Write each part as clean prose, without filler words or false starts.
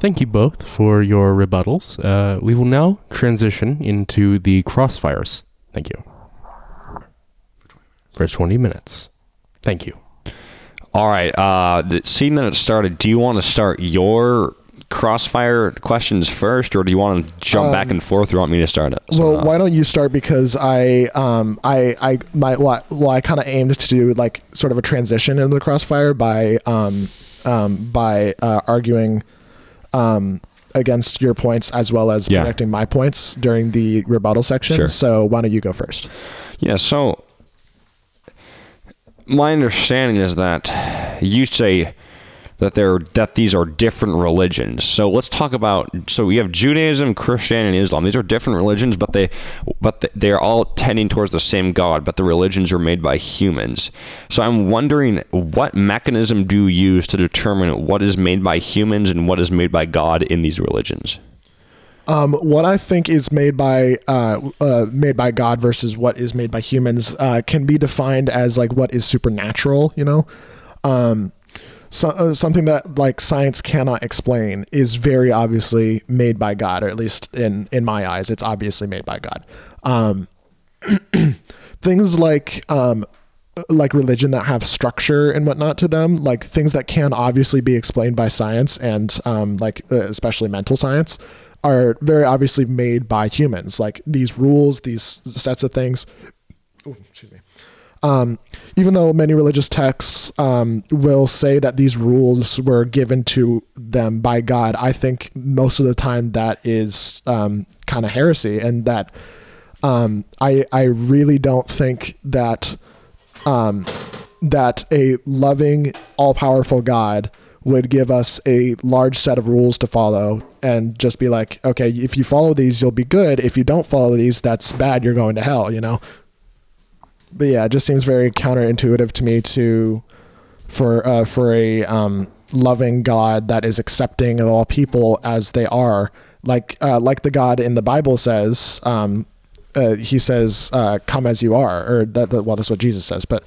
Thank you both for your rebuttals. We will now transition into the crossfires. Thank you. For 20 minutes. Thank you. All right. Seeing that it started, do you want to start your crossfire questions first, or do you want to jump back and forth, or you want me to start it? So well, why don't you start, because I kind of aimed to do like sort of a transition in the crossfire by arguing against your points as well as connecting my points during the rebuttal section. Sure. So why don't you go first? Yeah. So my understanding is that you say that these are different religions. So let's talk about, so we have Judaism, Christianity, and Islam. These are different religions, but they are all tending towards the same God, but the religions are made by humans. So I'm wondering, what mechanism do you use to determine what is made by humans and what is made by God in these religions? What I think is made by God versus what is made by humans can be defined as like what is supernatural, you know? Something that like science cannot explain is very obviously made by God, or at least in my eyes, it's obviously made by God. Things like religion that have structure and whatnot to them, like things that can obviously be explained by science and especially mental science, are very obviously made by humans. Like these rules, these sets of things. Oh, excuse me. Even though many religious texts will say that these rules were given to them by God, I think most of the time that is kind of heresy, and that I really don't think that a loving, all-powerful God would give us a large set of rules to follow and just be like, okay, if you follow these, you'll be good. If you don't follow these, that's bad. You're going to hell, you know? But yeah, it just seems very counterintuitive to me for a loving God that is accepting of all people as they are, like the God in the Bible says. He says, "Come as you are," or that. Well, that's what Jesus says, but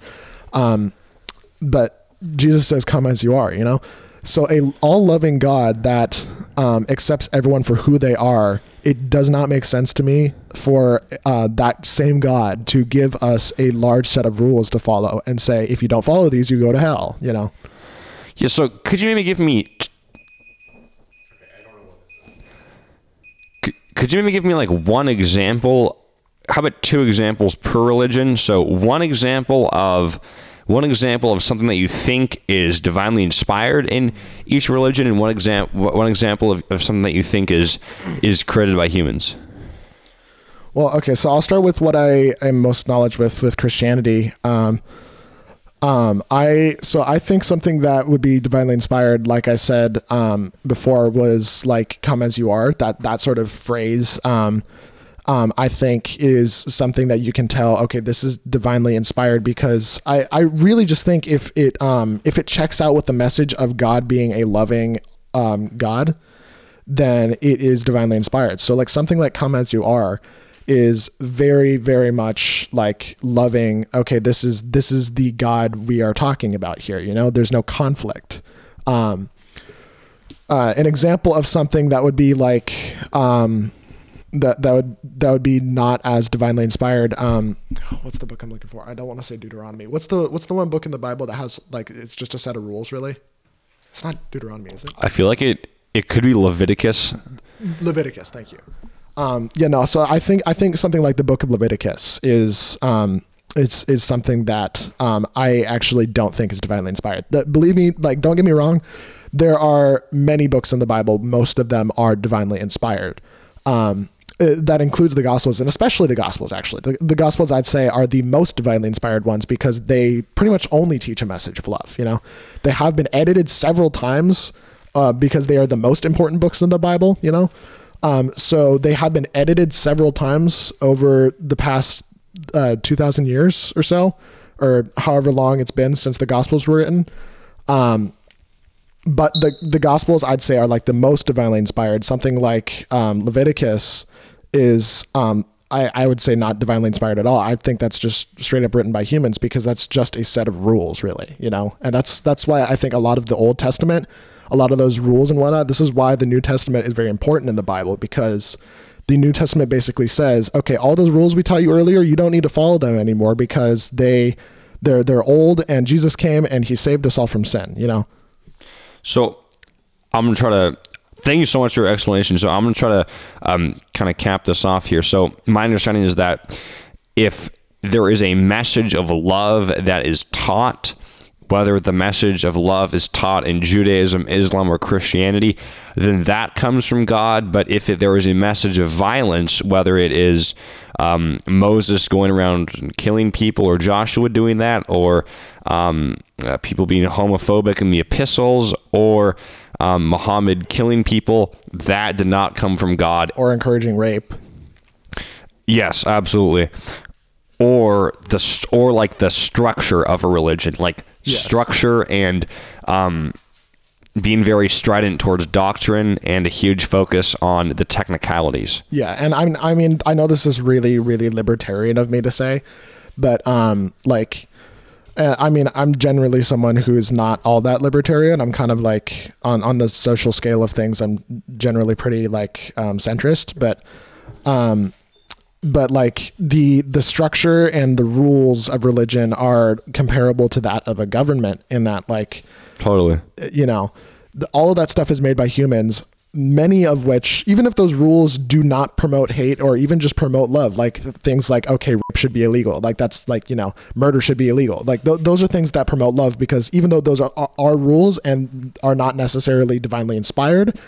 Jesus says, "Come as you are." You know, so a all loving God that accepts everyone for who they are. It does not make sense to me for that same God to give us a large set of rules to follow and say, if you don't follow these, you go to hell, you know? Yeah, so could you maybe give me... I don't know what this is. Could you maybe give me like one example? How about two examples per religion? So one example of something that you think is divinely inspired in each religion, and one example of something that you think is created by humans. Well, okay, so I'll start with what I am most knowledgeable with Christianity. I think something that would be divinely inspired, like I said before, was like "come as you are." That sort of phrase. I think is something that you can tell, okay, this is divinely inspired, because I really just think if it checks out with the message of God being a loving God, then it is divinely inspired. So like something like "come as you are" is very, very much like loving. Okay, this is the God we are talking about here. You know, there's no conflict. An example of something that would be like, that would be not as divinely inspired. What's the book I'm looking for? I don't want to say Deuteronomy. What's the one book in the Bible that has like, it's just a set of rules, really? It's not Deuteronomy, is it? I feel like it could be Leviticus. Leviticus, thank you. So I think something like the book of Leviticus is something that I actually don't think is divinely inspired. Believe me, like, don't get me wrong, there are many books in the Bible. Most of them are divinely inspired. That includes the Gospels, and especially the Gospels, actually. The Gospels, I'd say, are the most divinely inspired ones, because they pretty much only teach a message of love, you know? They have been edited several times because they are the most important books in the Bible, you know? So they have been edited several times over the past 2,000 years or so, or however long it's been since the Gospels were written. But the Gospels, I'd say, are like the most divinely inspired. Something like Leviticus is, I would say, not divinely inspired at all. I think that's just straight up written by humans, because that's just a set of rules, really, you know? And that's why I think a lot of the Old Testament, a lot of those rules and whatnot. This is why the New Testament is very important in the Bible, because the New Testament basically says, okay, all those rules we taught you earlier, you don't need to follow them anymore because they're old, and Jesus came and he saved us all from sin, you know? So I'm going to try to, thank you so much for your explanation. So I'm going to try to kind of cap this off here. So my understanding is that if there is a message of love that is taught, whether the message of love is taught in Judaism, Islam, or Christianity, then that comes from God. But if there is a message of violence, whether it is Moses going around killing people, or Joshua doing that, or people being homophobic in the epistles, or Muhammad killing people, that did not come from God. Or encouraging rape. Yes, absolutely. Or like the structure of a religion, like yes. Structure and being very strident towards doctrine and a huge focus on the technicalities. Yeah, and I mean, I know this is really, really libertarian of me to say, but I mean, I'm generally someone who is not all that libertarian. I'm kind of like on the social scale of things, I'm generally pretty like centrist, but like the structure and the rules of religion are comparable to that of a government in that, like, totally, you know, all of that stuff is made by humans, many of which, even if those rules do not promote hate or even just promote love, like things like, okay, rape should be illegal. Like that's like, you know, murder should be illegal. Like those are things that promote love, because even though those are rules and are not necessarily divinely inspired,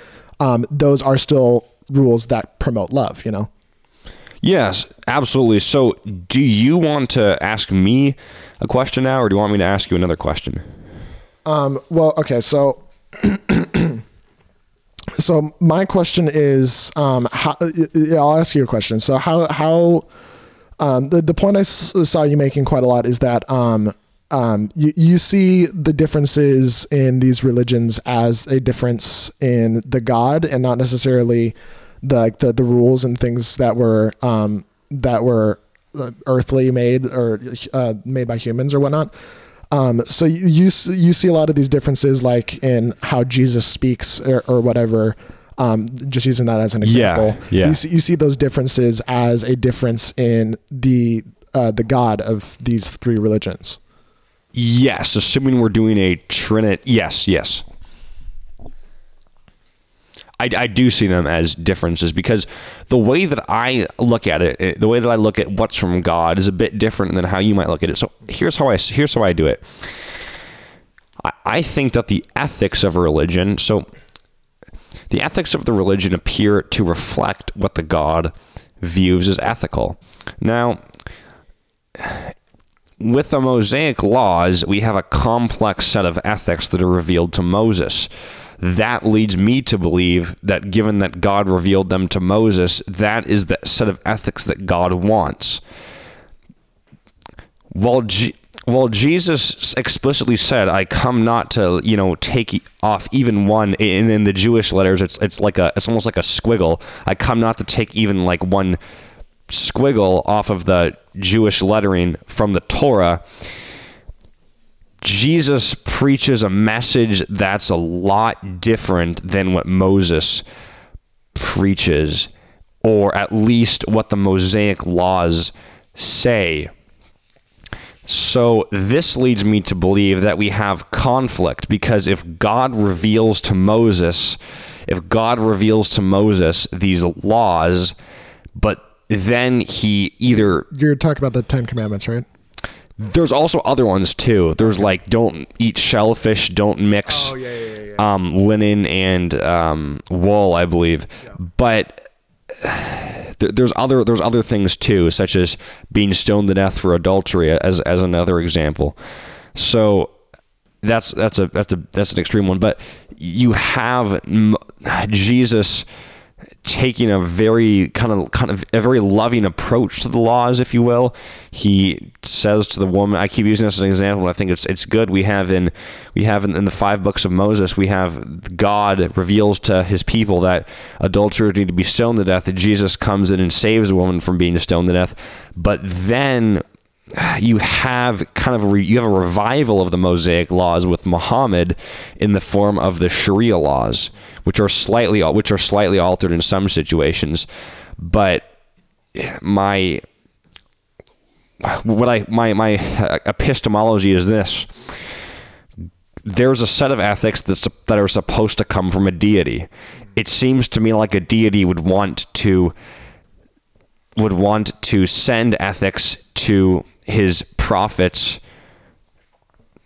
those are still rules that promote love, you know? Yes, absolutely. So do you want to ask me a question now, or do you want me to ask you another question? Well, okay. So, so my question is, I'll ask you a question. So the point I saw you making quite a lot is that, you see the differences in these religions as a difference in the God, and not necessarily the rules and things that were earthly made, or made by humans or whatnot. So you see a lot of these differences, like in how Jesus speaks or whatever. Just using that as an example. Yeah. You see those differences as a difference in the God of these three religions. Yes, assuming we're doing a Trinity. Yes. I do see them as differences, because the way that I look at it, the way that I look at what's from God is a bit different than how you might look at it. So here's how I do it. I think that the ethics of a religion, so the ethics of the religion appear to reflect what the God views as ethical. Now, with the Mosaic laws, we have a complex set of ethics that are revealed to Moses. That leads me to believe that, given that God revealed them to Moses, that is the set of ethics that God wants. While Jesus explicitly said, "I come not to, you know, take off even one," and in the Jewish letters, it's almost like a squiggle. I come not to take even like one squiggle off of the Jewish lettering from the Torah. Jesus preaches a message that's a lot different than what Moses preaches, or at least what the Mosaic laws say. So this leads me to believe that we have conflict, because if God reveals to Moses these laws, but then he either... You're talking about the Ten Commandments, right? There's also other ones too. There's like, don't eat shellfish, don't mix linen and wool, I believe. Yeah. But there's other things too, such as being stoned to death for adultery, as another example. So that's an extreme one. But you have Jesus taking a very kind of a very loving approach to the laws, if you will. He says to the woman, I keep using this as an example, and I think it's good. We have in the 5 books of Moses, we have God reveals to his people that adulterers need to be stoned to death. That Jesus comes in and saves a woman from being stoned to death. But then you have kind of a revival of the Mosaic laws with Muhammad in the form of the Sharia laws, which are slightly altered in some situations. But my epistemology is this: there's a set of ethics that are supposed to come from a deity. It seems to me like a deity would want to send ethics to his prophets.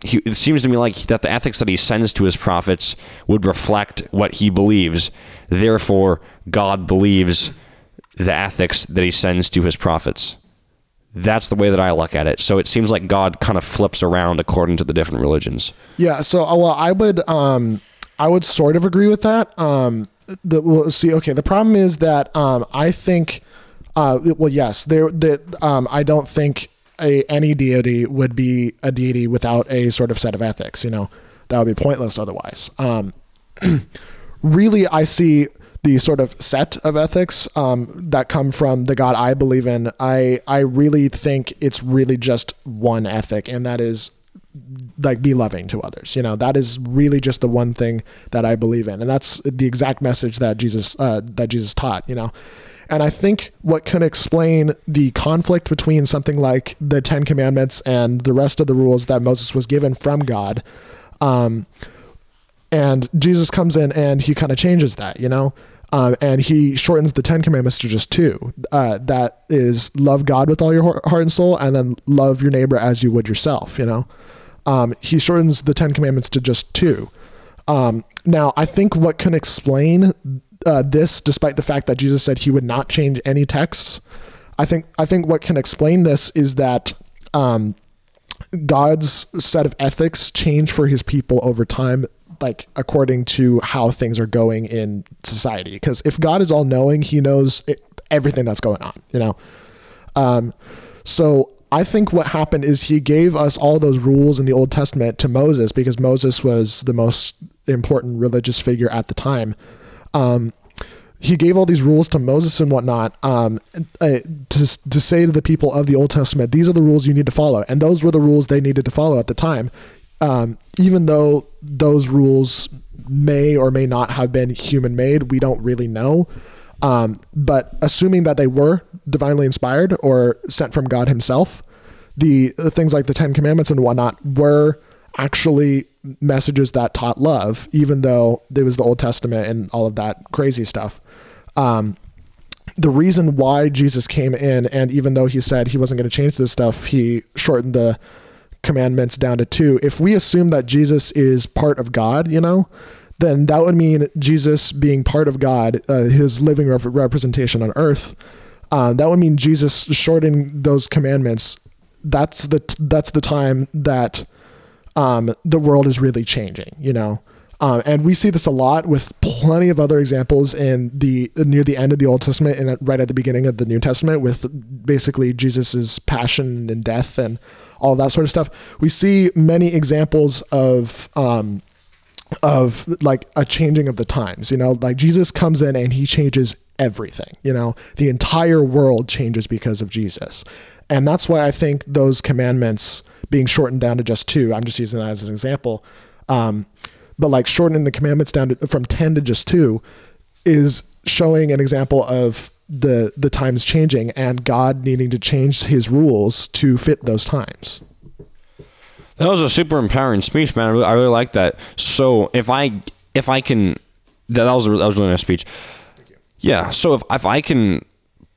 It seems to me like that the ethics that he sends to his prophets would reflect what he believes. Therefore, God believes the ethics that he sends to his prophets. That's the way that I look at it. So it seems like God kind of flips around according to the different religions. Yeah. So, well, I would sort of agree with that. The problem is that I think, yes, I don't think any deity would be a deity without a sort of set of ethics. You know, that would be pointless otherwise. Really, I see the sort of set of ethics that come from the God I believe in. I really think it's really just one ethic, and that is like be loving to others. You know, that is really just the one thing that I believe in, and that's the exact message that Jesus taught. You know, and I think what can explain the conflict between something like the Ten Commandments and the rest of the rules that Moses was given from God. And Jesus comes in and he kind of changes that, you know, and he shortens the 10 commandments to just two. That is, love God with all your heart and soul, and then love your neighbor as you would yourself. You know, he shortens the 10 commandments to just two. Now, I think what can explain this, despite the fact that Jesus said he would not change any texts, I think what can explain this is that God's set of ethics change for his people over time, like according to how things are going in society. Because if God is all knowing, he knows everything that's going on, you know? So I think what happened is he gave us all those rules in the Old Testament to Moses because Moses was the most important religious figure at the time. He gave all these rules to Moses and whatnot to say to the people of the Old Testament, these are the rules you need to follow. And those were the rules they needed to follow at the time. Even though those rules may or may not have been human made, we don't really know. But assuming that they were divinely inspired or sent from God himself, the things like the 10 commandments and whatnot were actually messages that taught love, even though it was the Old Testament and all of that crazy stuff. The reason why Jesus came in, and even though he said he wasn't going to change this stuff, he shortened the commandments down to two. If we assume that Jesus is part of God, you know, then that would mean Jesus being part of God, his living representation on earth. That would mean Jesus shortening those commandments. That's the time that the world is really changing, you know. And we see this a lot with plenty of other examples in the near the end of the Old Testament and right at the beginning of the New Testament, with basically Jesus's passion and death and all that sort of stuff. We see many examples of like a changing of the times, you know, like Jesus comes in and he changes everything, you know, the entire world changes because of Jesus. And that's why I think those commandments being shortened down to just two, I'm just using that as an example. But like shortening the commandments down from 10 to just two is showing an example of the times changing and God needing to change his rules to fit those times. That was a super empowering speech, man. I really like that. So if I can, that was really nice speech. Thank you. Yeah. So if I can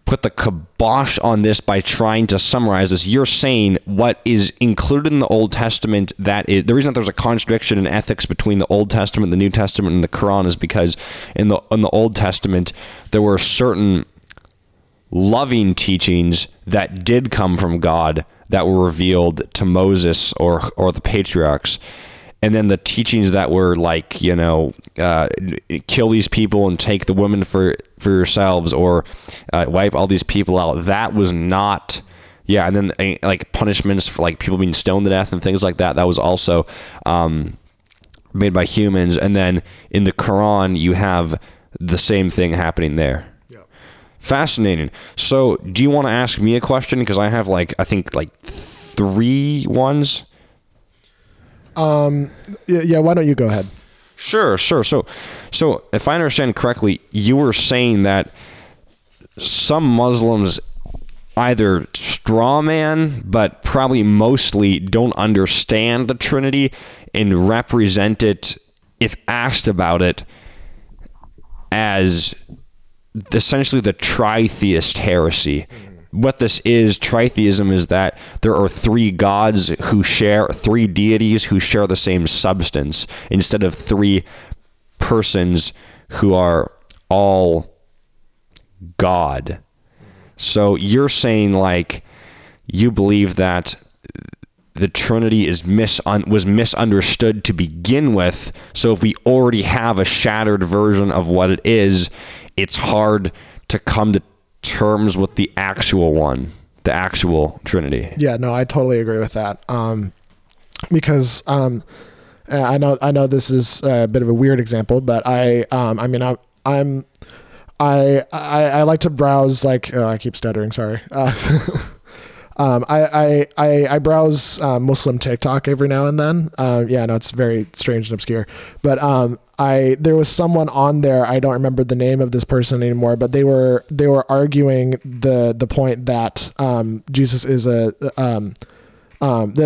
put the kibosh on this by trying to summarize this, you're saying what is included in the Old Testament, that is the reason that there's a contradiction in ethics between the Old Testament, the New Testament, and the Quran, is because in the Old Testament there were certain loving teachings that did come from God that were revealed to Moses or the patriarchs. And then the teachings that were like, you know, kill these people and take the women for yourselves, or wipe all these people out. That was not, yeah. And then like punishments for like people being stoned to death and things like that. That was also made by humans. And then in the Quran, you have the same thing happening there. Fascinating. So do you want to ask me a question? Because I have like, I think like three ones? Yeah, why don't you go ahead? Sure. So if I understand correctly, you were saying that some Muslims either straw man, but probably mostly don't understand the Trinity and represent it, if asked about it, as essentially the tritheist heresy. What this is, tritheism, is that there are three gods who share, three deities who share the same substance, instead of three persons who are all God. So you're saying, like, you believe that the Trinity is misunderstood to begin with, so if we already have a shattered version of what it is, it's hard to come to terms with the actual one, the actual Trinity. Yeah, no, I totally agree with that. Because I know this is a bit of a weird example, but I like to browse, like, I keep stuttering, sorry. I browse Muslim TikTok every now and then. Yeah, no, it's very strange and obscure. But there was someone on there. I don't remember the name of this person anymore. But they were arguing the point that Jesus is that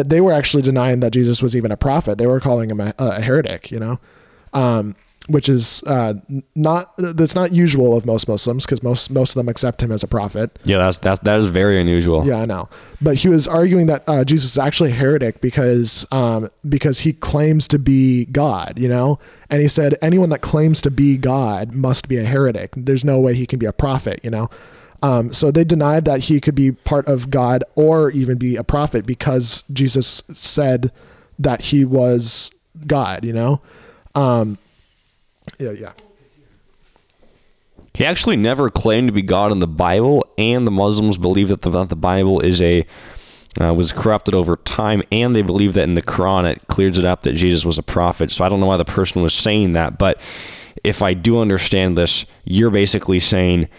they were actually denying that Jesus was even a prophet. They were calling him a heretic. You know. Which is not usual of most Muslims, because most of them accept him as a prophet. Yeah, that is very unusual. Yeah, I know. But he was arguing that Jesus is actually a heretic because he claims to be God, you know? And he said, anyone that claims to be God must be a heretic. There's no way he can be a prophet, you know? So they denied that he could be part of God or even be a prophet because Jesus said that he was God, you know? Yeah. He actually never claimed to be God in the Bible, and the Muslims believe that the Bible is was corrupted over time, and they believe that in the Quran it clears it up that Jesus was a prophet. So I don't know why the person was saying that, but if I do understand this, you're basically saying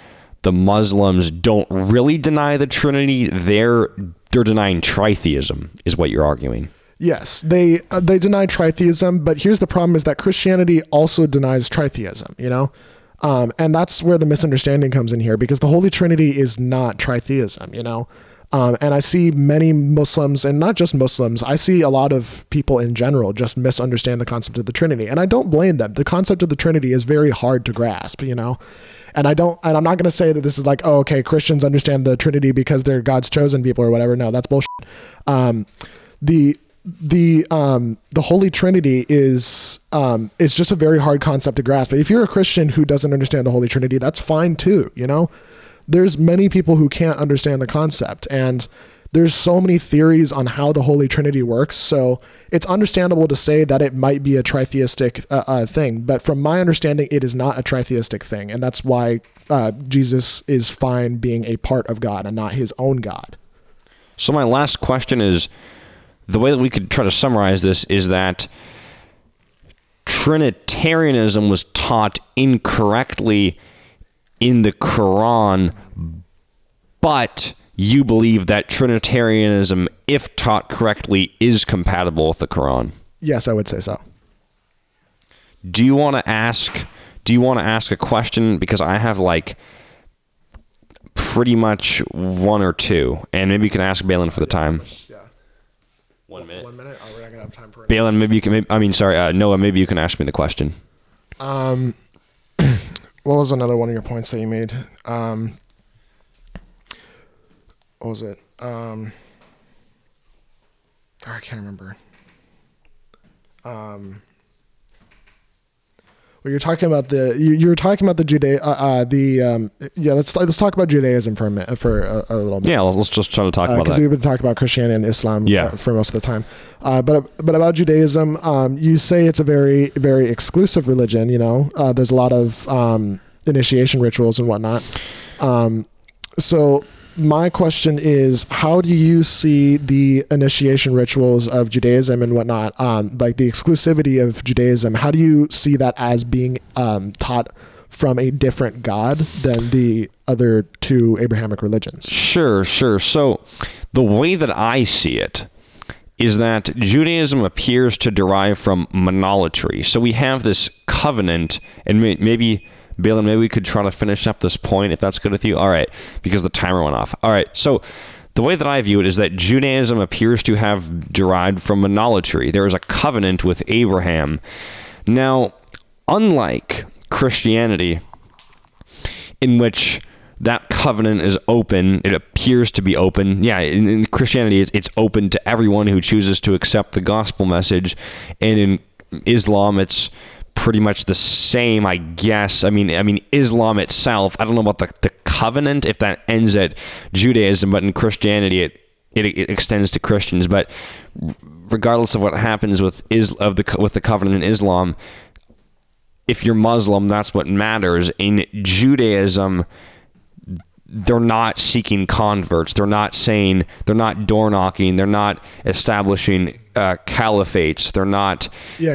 the Muslims don't really deny the Trinity; they're denying tritheism, is what you're arguing. Yes, they deny tritheism, but here's the problem: is that Christianity also denies tritheism, you know, and that's where the misunderstanding comes in here, because the Holy Trinity is not tritheism, you know, and I see many Muslims, and not just Muslims, I see a lot of people in general just misunderstand the concept of the Trinity, and I don't blame them. The concept of the Trinity is very hard to grasp, you know. And I'm not going to say that this is like, oh, okay, Christians understand the Trinity because they're God's chosen people or whatever. No, that's bullshit. The Holy Trinity is just a very hard concept to grasp. But if you're a Christian who doesn't understand the Holy Trinity, that's fine too. You know, there's many people who can't understand the concept, and there's so many theories on how the Holy Trinity works. So it's understandable to say that it might be a tritheistic thing, but from my understanding, it is not a tritheistic thing, and that's why Jesus is fine being a part of God and not his own God. So my last question is, the way that we could try to summarize this is that Trinitarianism was taught incorrectly in the Quran, but you believe that Trinitarianism, if taught correctly, is compatible with the Quran. Yes, I would say so. Do you want to ask a question? Because I have, like, pretty much one or two, and maybe you can ask Balin for the time. Yeah. 1 minute. 1 minute. Oh, we're not gonna have time for. Balin, maybe you can. Noah, maybe you can ask me the question. What was another one of your points that you made? What was it? I can't remember. Well, you were talking about the let's talk about Judaism for a little bit. Yeah, let's just try to talk about that, because we've been talking about Christianity and Islam for most of the time. But about Judaism, you say it's a very, very exclusive religion. You know, there's a lot of initiation rituals and whatnot. So my question is, how do you see the initiation rituals of Judaism and whatnot, like the exclusivity of Judaism, how do you see that as being taught from a different God than the other two Abrahamic religions? Sure. So The way that I see it is that Judaism appears to derive from monolatry. So we have this covenant, and maybe, Balin, maybe we could try to finish up this point, if that's good with you. All right, because the timer went off. All right, so the way that I view it is that Judaism appears to have derived from monolatry. There is a covenant with Abraham. Now, unlike Christianity, in which that covenant is open, it appears to be open. Yeah, in Christianity, it's open to everyone who chooses to accept the gospel message. And in Islam, it's pretty much the same, I guess. I mean, Islam itself, I don't know about the covenant, if that ends at Judaism, but in Christianity, it extends to Christians. But regardless of what happens with the covenant in Islam, if you're Muslim, that's what matters. In Judaism, they're not seeking converts. They're not saying, they're not door knocking. They're not establishing caliphates. They're not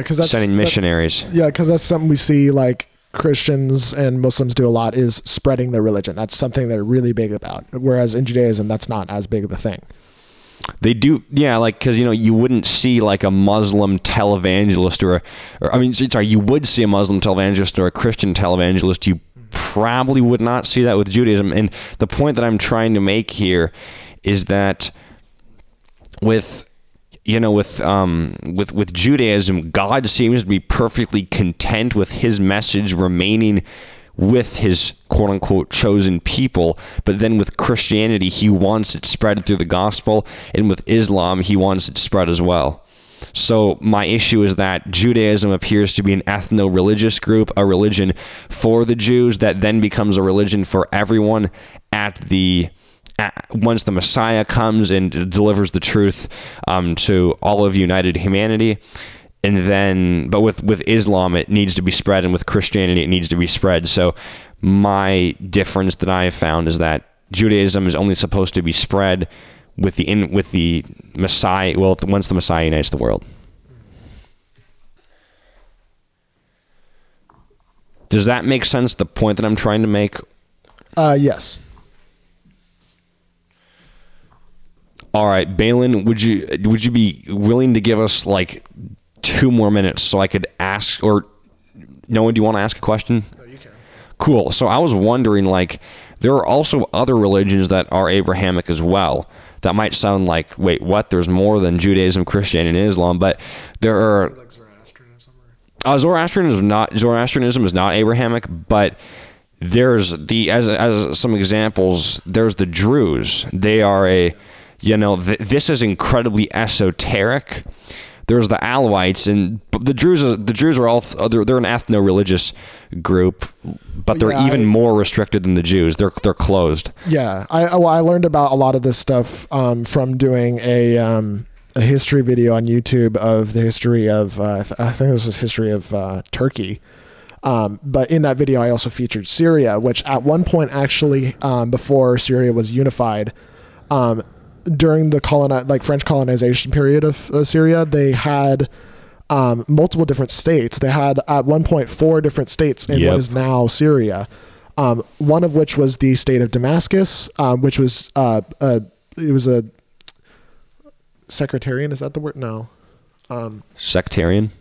sending missionaries. Because that's something we see like Christians and Muslims do a lot, is spreading their religion. That's something they're really big about. Whereas in Judaism, that's not as big of a thing. They do, yeah, like, because, you know, you wouldn't see like a Muslim televangelist you would see a Muslim televangelist or a Christian televangelist. You probably would not see that with Judaism. And the point that I'm trying to make here is that with Judaism, God seems to be perfectly content with his message remaining with his quote-unquote chosen people. But then with Christianity, he wants it spread through the gospel, and with Islam, he wants it spread as well. So my issue is that Judaism appears to be an ethno-religious group, a religion for the Jews that then becomes a religion for everyone once the Messiah comes and delivers the truth to all of united humanity. And then, but with Islam, it needs to be spread, and with Christianity, it needs to be spread. So my difference that I have found is that Judaism is only supposed to be spread with the Messiah, well, once the Messiah unites the world. Does that make sense, the point that I'm trying to make? Yes. All right, Balin, would you be willing to give us like 2 more minutes so I could ask, or Noah, do you want to ask a question? No, you can. Cool. So I was wondering, like, there are also other religions that are Abrahamic as well. That might sound like, wait, what? There's more than Judaism, Christianity, and Islam, but there are. Like Zoroastrianism. Zoroastrianism is not Abrahamic, but there's as some examples. There's the Druze. They are this is incredibly esoteric. There's the Alawites, and the Druze are all they're an ethno-religious group, but they're even more restricted than the Jews. They're closed. Yeah, I learned about a lot of this stuff from doing a history video on YouTube of the history of Turkey. But in that video, I also featured Syria, which at one point actually before Syria was unified. During the French colonization period of Syria, they had multiple different states. They had at one point 4 different states in what is now Syria. One of which was the state of Damascus, which was it was a sectarian. Is that the word? No. Sectarian.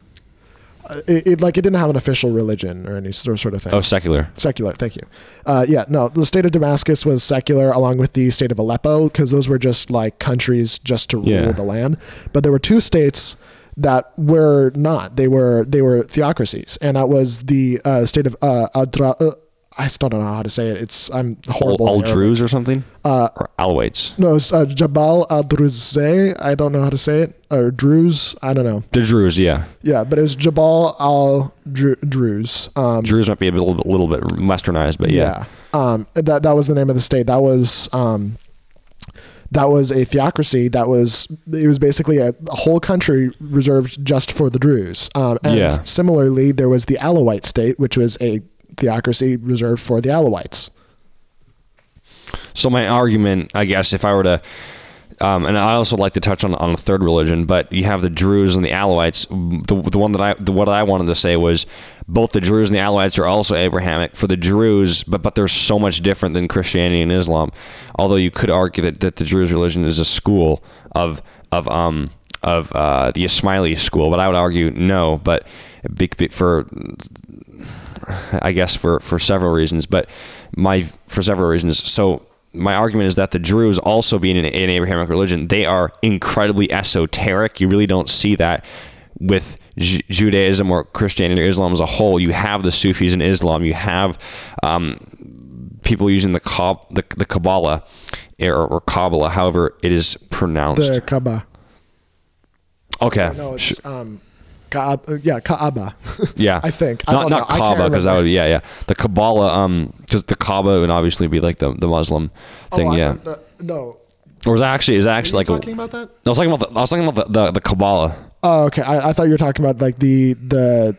It didn't have an official religion or any sort of thing. Oh, secular. Thank you. The state of Damascus was secular, along with the state of Aleppo, because those were just like countries just to rule the land. But there were 2 states that were not. They were theocracies, and that was the state of Adra. I still don't know how to say it. I'm horrible. Al Druze or something? Or Alawites? No, it's Jabal al-Druze. I don't know how to say it. Or Druze. I don't know. The Druze, yeah. Yeah, but it was Jabal al-Druze. Druze might be a little bit westernized, but yeah. That was the name of the state. That was a theocracy. It was basically a whole country reserved just for the Druze. And similarly, there was the Alawite state, which was a theocracy reserved for the Alawites. So my argument, I guess, if I were to and I also like to touch on a third religion, but you have the Druze and the Alawites. The one that I wanted to say was both the Druze and the Alawites are also Abrahamic. For the Druze, but they're so much different than Christianity and Islam. Although you could argue that the Druze religion is a school of the Ismaili school, but I would argue no. But for several reasons. So my argument is that the Druze, also being an Abrahamic religion, they are incredibly esoteric. You really don't see that with Judaism or Christianity or Islam as a whole. You have the Sufis in Islam. You have people using the Kabbalah or Kabbalah, however it is pronounced. The Kaaba. Okay. No, it's Kaaba. Yeah. I think. Not Kaaba, because that would be, yeah. The Kabbalah, because the Kaaba would obviously be like the Muslim thing, yeah. No. Or is that actually like... Are you talking about that? I was talking about the Kabbalah. Oh, okay. I thought you were talking about like the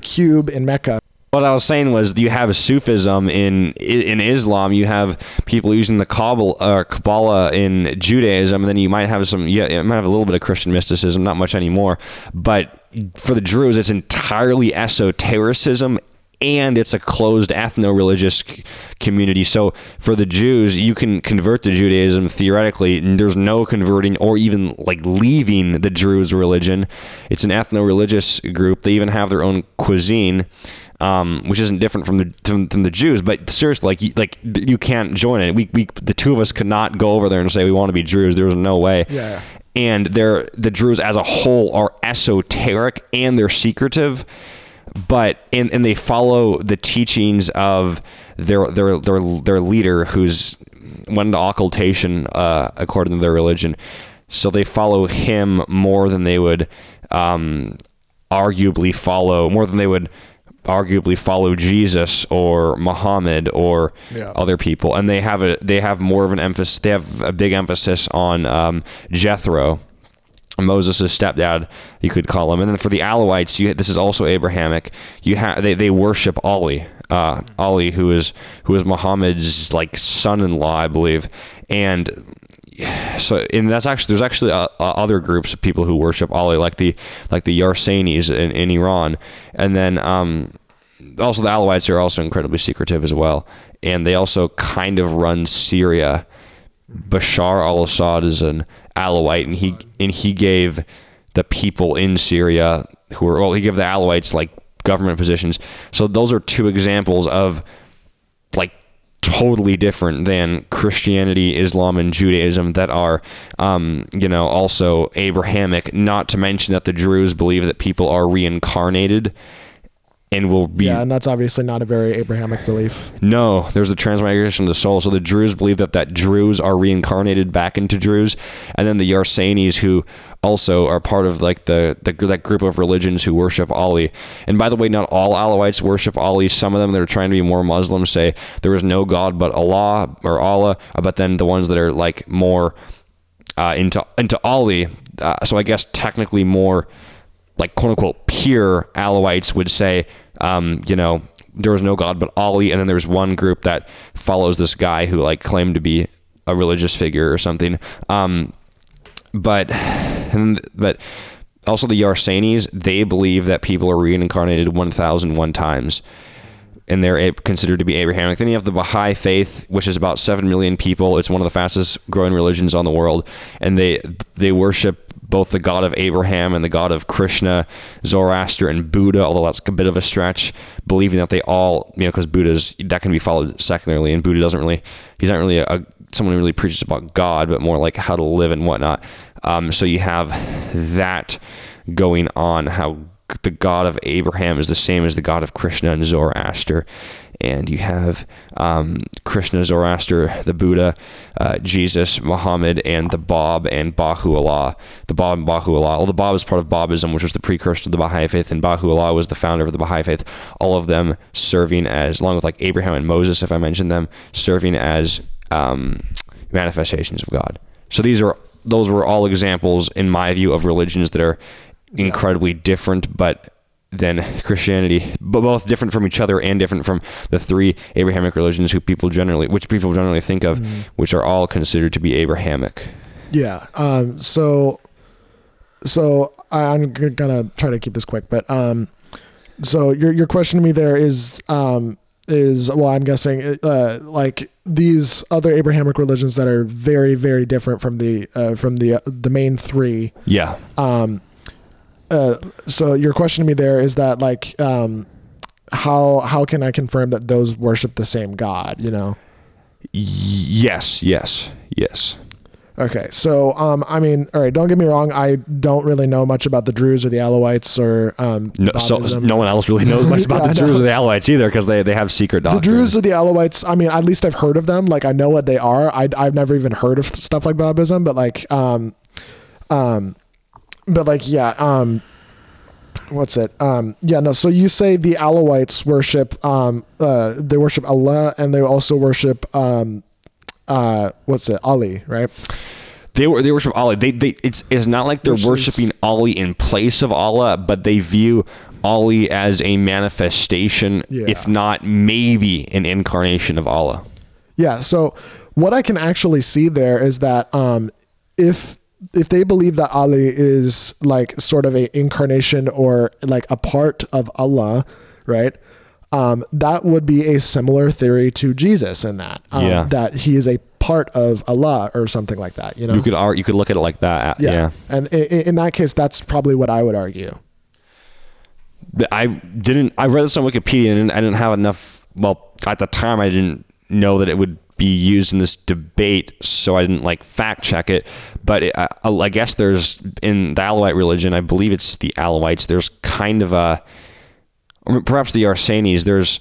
cube in Mecca. What I was saying was, you have Sufism in Islam, you have people using the Kabbalah in Judaism, and then you might have a little bit of Christian mysticism, not much anymore. But for the Druze, it's entirely esotericism, and it's a closed ethno-religious community. So for the Jews, you can convert to Judaism theoretically, and there's no converting or even like leaving the Druze religion. It's an ethno-religious group. They even have their own cuisine. Which isn't different from the Jews, but seriously, like you can't join it. We the two of us could not go over there and say we want to be Druze. There was no way. Yeah. And the Druze as a whole are esoteric and they're secretive, but and they follow the teachings of their leader, who's went into occultation according to their religion. So they follow him more than they would arguably follow Jesus or Muhammad or other people, and they have more of an emphasis. They have a big emphasis on Jethro, Moses' stepdad, you could call him. And then for the Alawites, this is also Abrahamic. They worship Ali, Ali who is Muhammad's like son-in-law, I believe, and. So, and there's actually other groups of people who worship Ali, like the Yarsanis in Iran, and then also the Alawites are also incredibly secretive as well, and they also kind of run Syria. Bashar al-Assad is an Alawite, and he gave the people in Syria he gave the Alawites like government positions. So those are two examples of like. Totally different than Christianity, Islam, and Judaism that are, also Abrahamic, not to mention that the Druze believe that people are reincarnated and will be... Yeah, and that's obviously not a very Abrahamic belief. No, there's the transmigration of the soul. So the Druze believe that Druze are reincarnated back into Druze. And then the Yarsanis, who also are part of like that group of religions who worship Ali. And by the way, not all Alawites worship Ali. Some of them that are trying to be more Muslim say there is no God but Allah or Allah. But then the ones that are like more into Ali, so I guess technically more like quote unquote pure Alawites would say, there is no God but Ali. And then there's one group that follows this guy who like claimed to be a religious figure or something. But also the Yarsanis, they believe that people are reincarnated 1,001 times, and they're considered to be Abrahamic. Then you have the Baha'i faith, which is about 7 million people. It's one of the fastest growing religions on the world, and they worship both the God of Abraham and the God of Krishna, Zoroaster, and Buddha, although that's a bit of a stretch, believing that they all, because Buddha's, that can be followed secularly, and Buddha he's not really someone who really preaches about God, but more like how to live and whatnot. So you have that going on, how the God of Abraham is the same as the God of Krishna and Zoroaster. And you have Krishna, Zoroaster, the Buddha, Jesus, Muhammad, and the Bab and Baha'u'llah. The Bab and Baha'u'llah. Well, the Bab is part of Babism, which was the precursor to the Baha'i faith, and Baha'u'llah was the founder of the Baha'i faith. All of them serving as, along with like Abraham and Moses, if I mentioned them, serving as manifestations of God. So those were all examples, in my view, of religions that are incredibly different, but than Christianity, but both different from each other and different from the three Abrahamic religions which people generally think of, which are all considered to be Abrahamic. Yeah. So I'm gonna try to keep this quick, but So your question to me there is, well, I'm guessing, like these other Abrahamic religions that are very, very different from the main three. Yeah. So your question to me there is that, like, how can I confirm that those worship the same God, you know? Yes. Okay. So, I mean, all right, don't get me wrong. I don't really know much about the Druze or the Alawites or, no one else really knows much about the Druze or the Alawites either. Cause they have secret doctrine. The Druze or the Alawites, I mean, at least I've heard of them. Like, I know what they are. I've never even heard of stuff like Babism, but like, so you say the Alawites worship, they worship Allah, and they also worship, Ali, right? They worship Ali. It's not like they're worshiping Ali in place of Allah, but they view Ali as a manifestation, if not maybe an incarnation of Allah. Yeah. So what I can actually see there is that, if they believe that Ali is like sort of a incarnation or like a part of Allah, right? That would be a similar theory to Jesus in that, that he is a part of Allah or something like that. You know, you could look at it like that. Yeah. And in that case, that's probably what I would argue. I read this on Wikipedia, and I didn't have enough. Well, at the time I didn't know that it would be used in this debate, so I didn't like fact check it, but I guess there's, in the Alawite religion, I believe it's the Alawites, there's kind of or perhaps the Arsanis,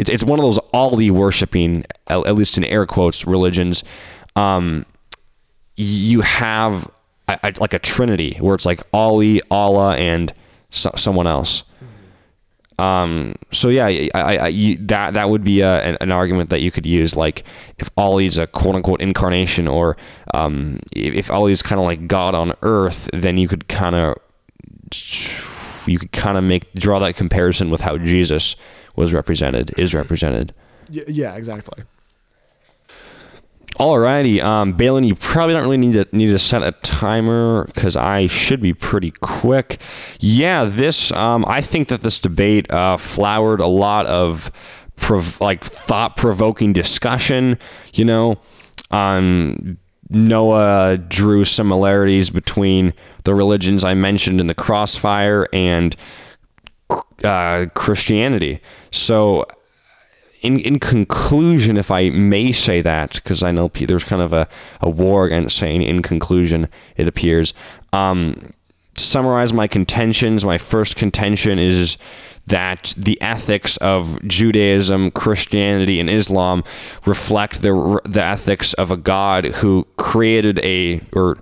it's one of those Ali worshiping, at least in air quotes, religions. You have like a trinity where it's like Ali, Allah, and someone else. So yeah, that would be an argument that you could use. Like, if Ali's a quote unquote incarnation, or, if Ali's kind of like God on earth, then you could kind of draw that comparison with how Jesus is represented. Yeah, exactly. Alrighty. Balin, you probably don't really need to set a timer, because I should be pretty quick. Yeah, this, I think that this debate flowered a lot of thought-provoking discussion, you know. Noah drew similarities between the religions I mentioned in the crossfire and Christianity. So, in conclusion, if I may say that, because I know there's kind of a war against saying in conclusion, it appears. To summarize my contentions, my first contention is that the ethics of Judaism, Christianity, and Islam reflect the ethics of a God who created or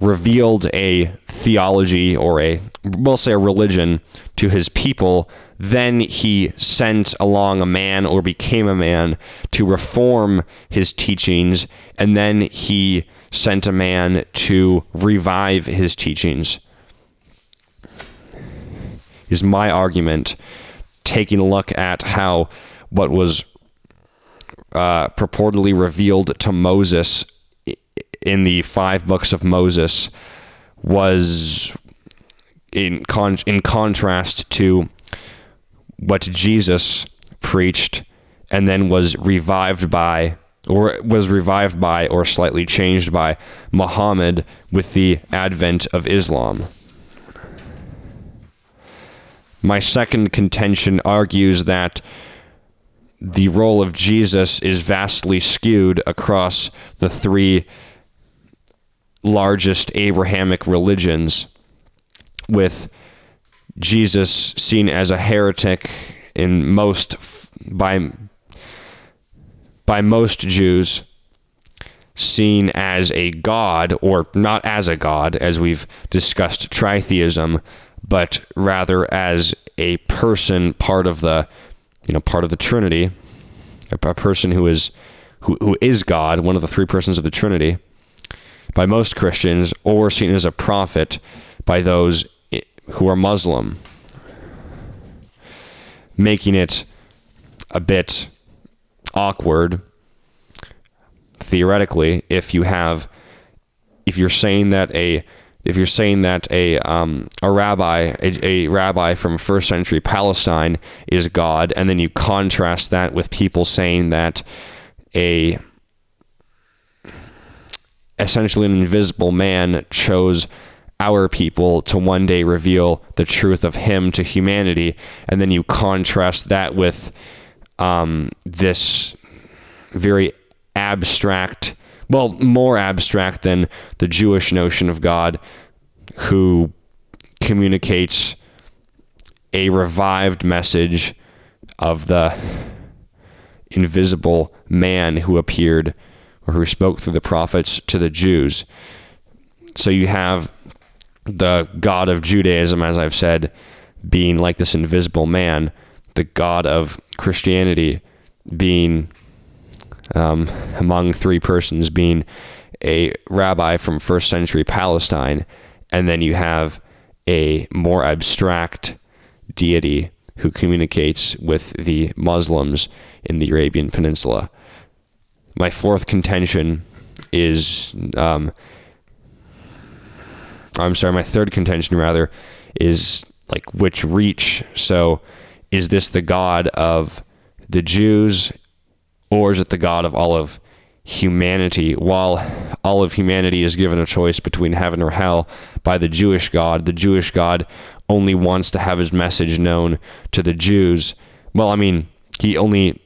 revealed a theology, or a religion, to his people. Then he sent along a man, or became a man, to reform his teachings, and then he sent a man to revive his teachings, is my argument, taking a look at how what was purportedly revealed to Moses in the 5 books of Moses was in contrast to what Jesus preached and then was revived by or slightly changed by Muhammad with the advent of Islam. My second contention argues that the role of Jesus is vastly skewed across the 3 largest Abrahamic religions, with Jesus seen as a heretic in most by most Jews, seen as a god, or not as a god, as we've discussed tritheism, but rather as a person, part of the Trinity, a person who is God, one of the 3 persons of the Trinity, by most Christians, or seen as a prophet by those who are Muslim, making it a bit awkward, theoretically, if you're saying that a if you're saying that a rabbi from first century Palestine is God, and then you contrast that with people saying that essentially an invisible man chose our people to one day reveal the truth of him to humanity, and then you contrast that with this very abstract, well, more abstract than the Jewish notion of God, who communicates a revived message of the invisible man who appeared or who spoke through the prophets to the Jews. So you have the God of Judaism, as I've said, being like this invisible man, the God of Christianity being among three persons, being a rabbi from first century Palestine, and then you have a more abstract deity who communicates with the Muslims in the Arabian Peninsula. My fourth contention is, my third contention rather is like which reach. So is this the God of the Jews, or is it the God of all of humanity? While all of humanity is given a choice between heaven or hell by the Jewish God only wants to have his message known to the Jews. Well, I mean, he only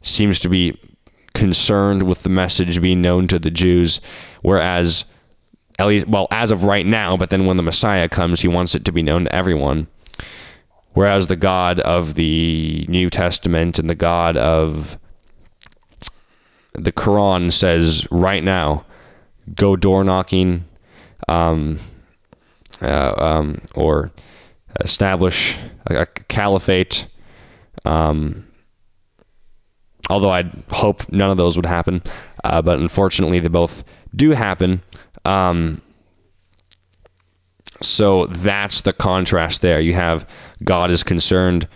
seems to be concerned with the message being known to the Jews, whereas, at least, well, as of right now, but then when the Messiah comes, he wants it to be known to everyone. Whereas the God of the New Testament and the God of the Quran says right now, go door knocking, or establish a caliphate. Although I'd hope none of those would happen, but unfortunately they both do happen. So that's the contrast there. You have God is concerned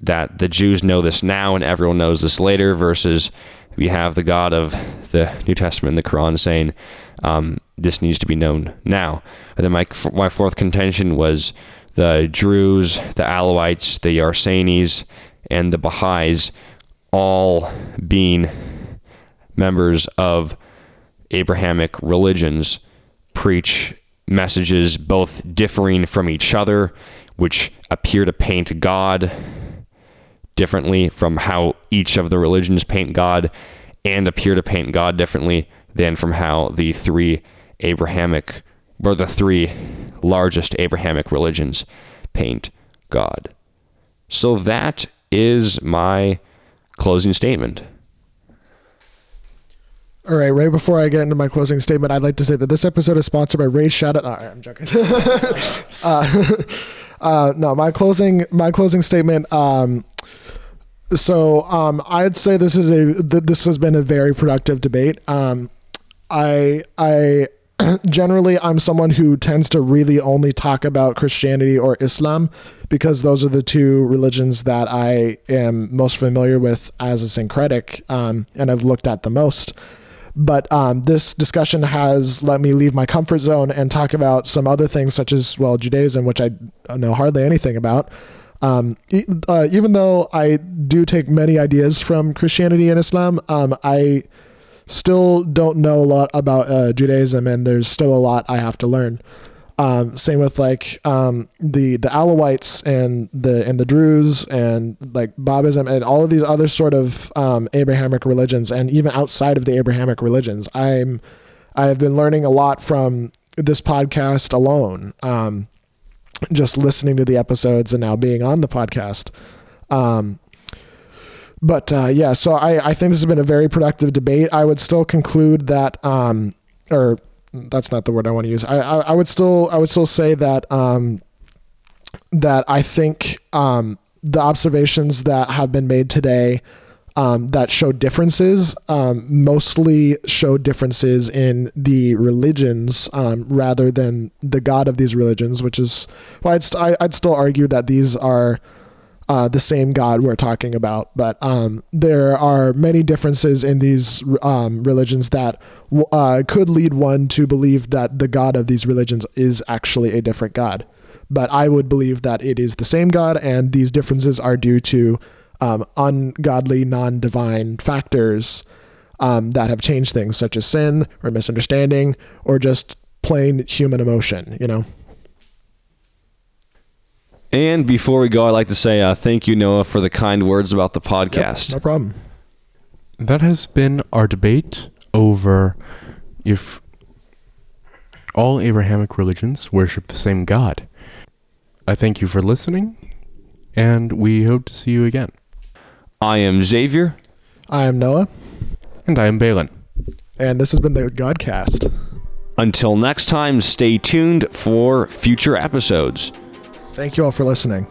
that the Jews know this now and everyone knows this later, versus we have the God of the New Testament and the Quran saying, this needs to be known now. And then my fourth contention was the Druze, the Alawites, the Yarsanis, and the Baha'is all being members of Abrahamic religions preach messages both differing from each other, which appear to paint God differently from how each of the religions paint God, and appear to paint God differently than from how the three largest Abrahamic religions paint God. So that is my closing statement. All right, right before I get into my closing statement, I'd like to say that this episode is sponsored by Ray Shadow. No, I'm joking. My closing statement. I'd say this is this has been a very productive debate. I generally, I'm someone who tends to really only talk about Christianity or Islam, because those are the two religions that I am most familiar with as a syncretic, and I've looked at the most. But this discussion has let me leave my comfort zone and talk about some other things, such as, well, Judaism, which I know hardly anything about. Even though I do take many ideas from Christianity and Islam, I still don't know a lot about Judaism, and there's still a lot I have to learn. Same with the Alawites and the Druze and like Babism and all of these other sort of Abrahamic religions, and even outside of the Abrahamic religions, I have been learning a lot from this podcast alone. Just listening to the episodes and now being on the podcast. I think this has been a very productive debate. I would still conclude that, or that's not the word I want to use. I would still say that, that I think, the observations that have been made today, that show differences, mostly show differences in the religions, rather than the God of these religions, which is why I'd still argue that these are, the same God we're talking about. But there are many differences in these religions that could lead one to believe that the God of these religions is actually a different God. But I would believe that it is the same God, and these differences are due to ungodly, non-divine factors that have changed things, such as sin or misunderstanding or just plain human emotion, you know? And before we go, I'd like to say thank you, Noah, for the kind words about the podcast. Yep, no problem. That has been our debate over if all Abrahamic religions worship the same God. I thank you for listening, and we hope to see you again. I am Xavier. I am Noah. And I am Balin. And this has been the Godcast. Until next time, stay tuned for future episodes. Thank you all for listening.